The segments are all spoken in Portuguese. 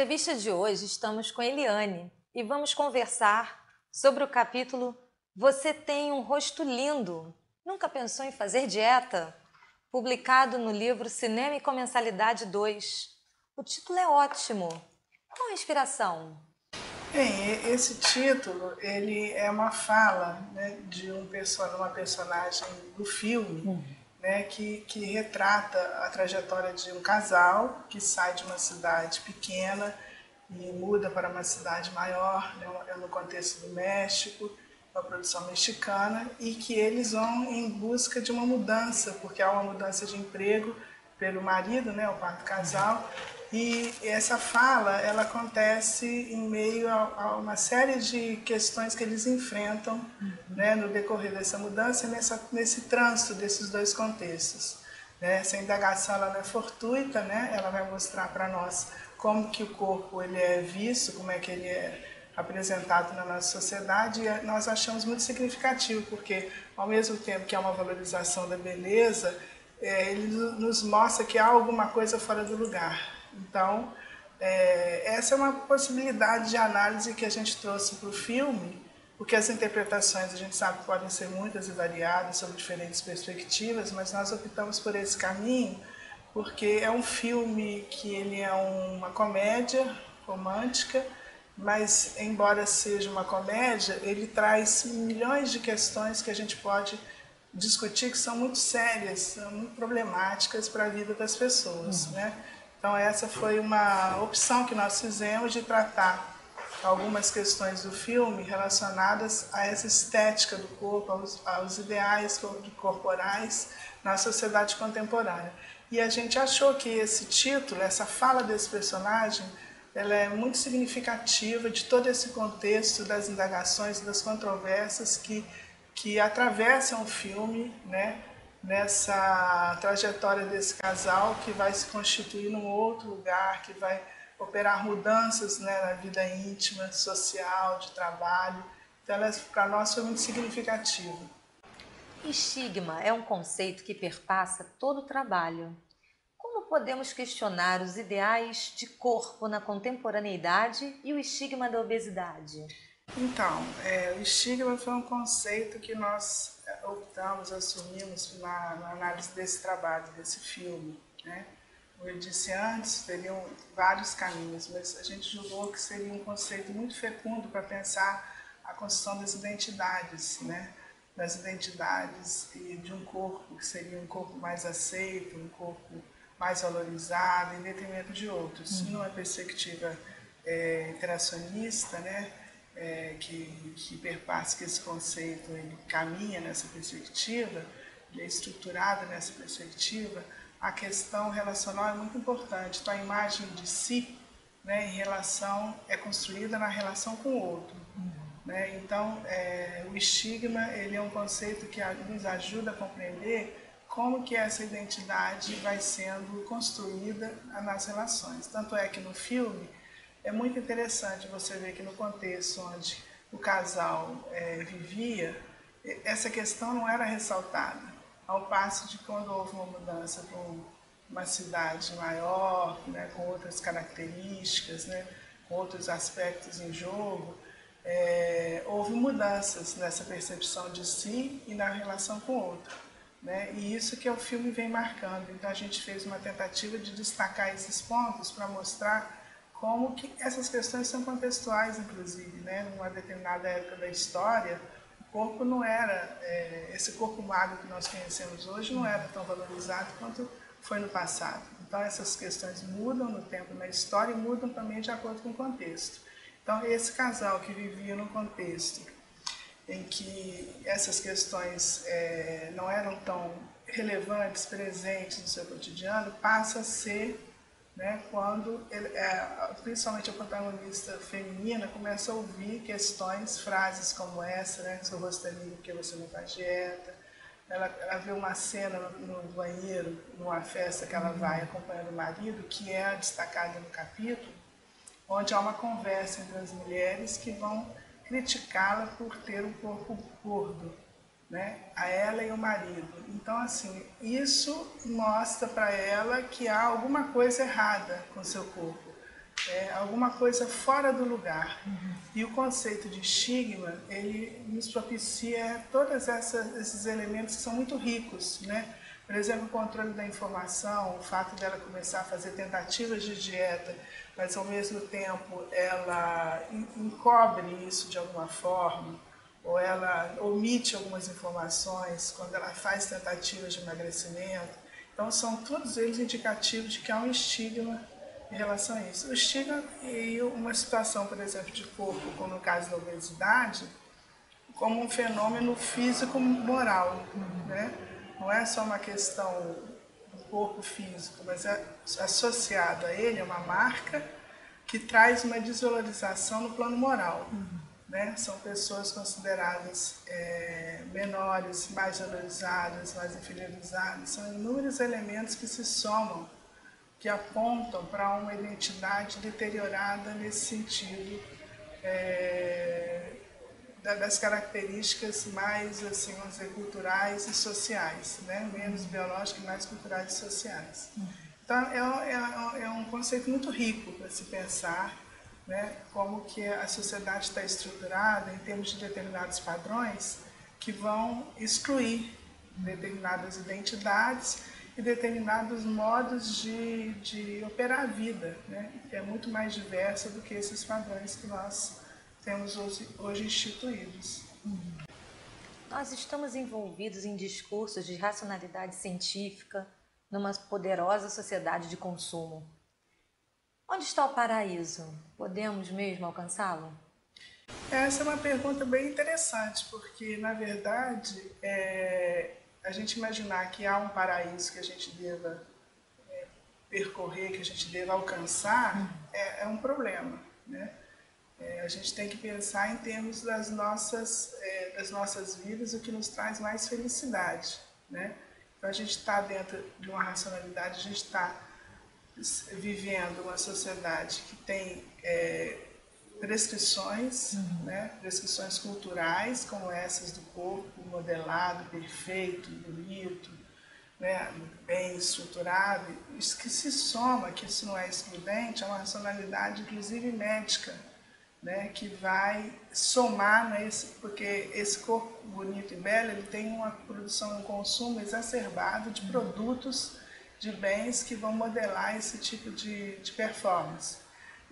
entrevista de hoje estamos com Eliane e vamos conversar sobre o capítulo Você tem um rosto lindo, nunca pensou em fazer dieta? Publicado no livro Cinema e Comensalidade 2. O título é ótimo. Qual a inspiração? Bem, esse título ele é uma fala, né, de uma personagem do filme, né, que retrata a trajetória de um casal que sai de uma cidade pequena e muda para uma cidade maior, né, no contexto do México, uma produção mexicana, e que eles vão em busca de uma mudança, porque há uma mudança de emprego pelo marido, né, o quarto casal. E essa fala, ela acontece em meio a uma série de questões que eles enfrentam, né, no decorrer dessa mudança, nesse trânsito desses dois contextos. Né? Essa indagação ela não é fortuita, né? Ela vai mostrar para nós como que o corpo ele é visto, como é que ele é apresentado na nossa sociedade, e nós achamos muito significativo, porque ao mesmo tempo que há uma valorização da beleza, ele nos mostra que há alguma coisa fora do lugar. Então, essa é uma possibilidade de análise que a gente trouxe para o filme, porque as interpretações, a gente sabe, podem ser muitas e variadas, sobre diferentes perspectivas, mas nós optamos por esse caminho, porque é um filme que ele é uma comédia romântica, mas, embora seja uma comédia, ele traz milhões de questões que a gente pode discutir, que são muito sérias, são muito problemáticas para a vida das pessoas, né? Então essa foi uma opção que nós fizemos de tratar algumas questões do filme relacionadas a essa estética do corpo, aos ideais corporais na sociedade contemporânea. E a gente achou que esse título, essa fala desse personagem, ela é muito significativa de todo esse contexto das indagações, das controvérsias que atravessam o filme, né? Nessa trajetória desse casal que vai se constituir num outro lugar, que vai operar mudanças, né, na vida íntima, social, de trabalho. Então, para nós, foi muito significativo. Estigma é um conceito que perpassa todo o trabalho. Como podemos questionar os ideais de corpo na contemporaneidade e o estigma da obesidade? Então, o estigma foi um conceito que nós optamos, assumimos na análise desse trabalho, desse filme, né? Como eu disse antes, teriam vários caminhos, mas a gente julgou que seria um conceito muito fecundo para pensar a construção das identidades, né? Das identidades e de um corpo que seria um corpo mais aceito, um corpo mais valorizado, em detrimento de outros. Numa perspectiva interacionista, né? Que perpassa, que esse conceito ele caminha nessa perspectiva, ele é estruturado nessa perspectiva, a questão relacional é muito importante. Então, a imagem de si, né, em relação, é construída na relação com o outro. Né? Então, o estigma ele é um conceito que nos ajuda a compreender como que essa identidade vai sendo construída nas relações. Tanto é que no filme, é muito interessante você ver que no contexto onde o casal vivia, essa questão não era ressaltada, ao passo de quando houve uma mudança para uma cidade maior, né, com outras características, né, com outros aspectos em jogo, houve mudanças nessa percepção de si e na relação com o outro. Né, e isso que o filme vem marcando. Então a gente fez uma tentativa de destacar esses pontos para mostrar como que essas questões são contextuais, inclusive, né? Numa determinada época da história, o corpo não era, esse corpo magro que nós conhecemos hoje não era tão valorizado quanto foi no passado. Então essas questões mudam no tempo, na história, e mudam também de acordo com o contexto. Então esse casal que vivia num contexto em que essas questões não eram tão relevantes, presentes no seu cotidiano, passa a ser, né, quando principalmente a protagonista feminina começa a ouvir questões, frases como essa, né, seu rosto é lindo porque você não faz dieta. Ela vê uma cena no banheiro, numa festa que ela vai acompanhando o marido, que é destacada no capítulo, onde há uma conversa entre as mulheres que vão criticá-la por ter um corpo gordo, né, a ela e o marido. Então, assim, isso mostra para ela que há alguma coisa errada com seu corpo. alguma coisa fora do lugar. Uhum. E o conceito de estigma, ele nos propicia todos esses elementos que são muito ricos, né? Por exemplo, o controle da informação, o fato dela começar a fazer tentativas de dieta, mas ao mesmo tempo ela encobre isso de alguma forma, ou ela omite algumas informações quando ela faz tentativas de emagrecimento. Então, são todos eles indicativos de que há um estigma em relação a isso. O estigma e uma situação, por exemplo, de corpo, como no caso da obesidade, como um fenômeno físico-moral, né? Não é só uma questão do corpo físico, mas é associado a ele, é uma marca que traz uma desvalorização no plano moral. Uhum. Né? São pessoas consideradas menores, mais valorizadas, mais inferiorizadas. São inúmeros elementos que se somam, que apontam para uma identidade deteriorada nesse sentido das características mais, assim, vamos dizer, culturais e sociais, né? Menos biológicas, mais culturais e sociais. Então, é um conceito muito rico para se pensar, né? Como que a sociedade está estruturada em termos de determinados padrões que vão excluir determinadas identidades e determinados modos de operar a vida, né? Que é muito mais diversa do que esses padrões que nós temos hoje instituídos. Nós estamos envolvidos em discursos de racionalidade científica numa poderosa sociedade de consumo. Onde está o paraíso? Podemos mesmo alcançá-lo? Essa é uma pergunta bem interessante, porque, na verdade, a gente imaginar que há um paraíso que a gente deva percorrer, que a gente deva alcançar, é um problema, né? A gente tem que pensar em termos das nossas vidas, o que nos traz mais felicidade, né? Então, a gente está dentro de uma racionalidade, a gente está vivendo uma sociedade que tem prescrições, uhum, né? Prescrições culturais, como essas do corpo modelado, perfeito, bonito, né? Bem estruturado. Isso que se soma, que isso não é excludente, é uma racionalidade, inclusive médica, né, que vai somar, né, porque esse corpo bonito e belo, ele tem uma produção, um consumo exacerbado de produtos, de bens que vão modelar esse tipo de performance.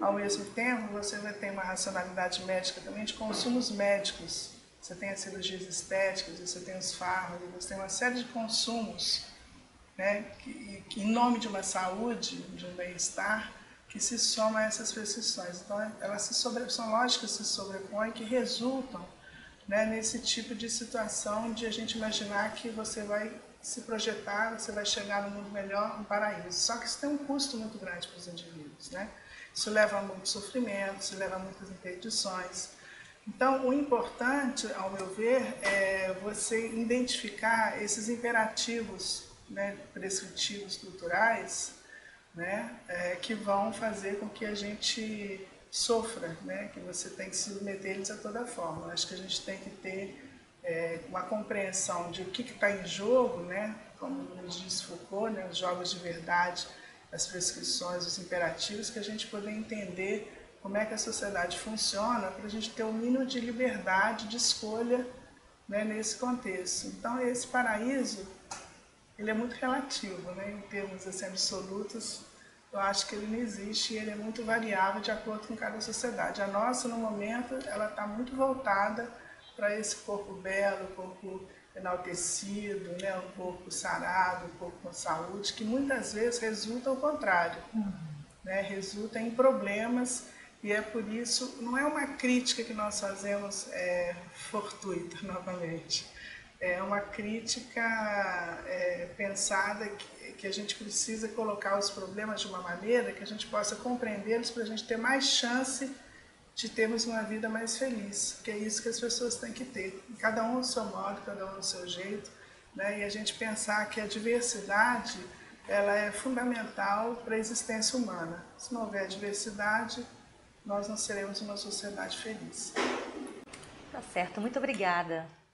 Ao mesmo tempo, você vai ter uma racionalidade médica também de consumos médicos. Você tem as cirurgias estéticas, você tem os fármacos, você tem uma série de consumos, né, que em nome de uma saúde, de um bem-estar, que se soma a essas prescrições. Então, elas são lógicas, se sobrepõem, que resultam, né, nesse tipo de situação de a gente imaginar que você vai se projetar, você vai chegar no mundo melhor, no paraíso. Só que isso tem um custo muito grande para os indivíduos, né? Isso leva a muito sofrimento, isso leva a muitas interdições. Então, o importante, ao meu ver, é você identificar esses imperativos, né, prescritivos culturais, né, que vão fazer com que a gente sofra, né, que você tem que submeter eles a toda forma. Acho que a gente tem que ter uma compreensão de o que está em jogo, né, como nos diz Foucault, né, os jogos de verdade, as prescrições, os imperativos, que a gente poder entender como é que a sociedade funciona para a gente ter um mínimo de liberdade de escolha, né, nesse contexto. Então, esse paraíso, ele é muito relativo, né? Em termos, assim, absolutos, eu acho que ele não existe e ele é muito variável de acordo com cada sociedade. A nossa, no momento, ela está muito voltada para esse corpo belo, corpo enaltecido, né? Um corpo sarado, um corpo com saúde, que muitas vezes resulta ao contrário, né? Resulta em problemas, e é por isso, não é uma crítica que nós fazemos fortuita, novamente. É uma crítica pensada que a gente precisa colocar os problemas de uma maneira que a gente possa compreendê-los para a gente ter mais chance de termos uma vida mais feliz, que é isso que as pessoas têm que ter. Cada um no seu modo, cada um no seu jeito, né? E a gente pensar que a diversidade, ela é fundamental para a existência humana. Se não houver diversidade, nós não seremos uma sociedade feliz. Tá certo, muito obrigada.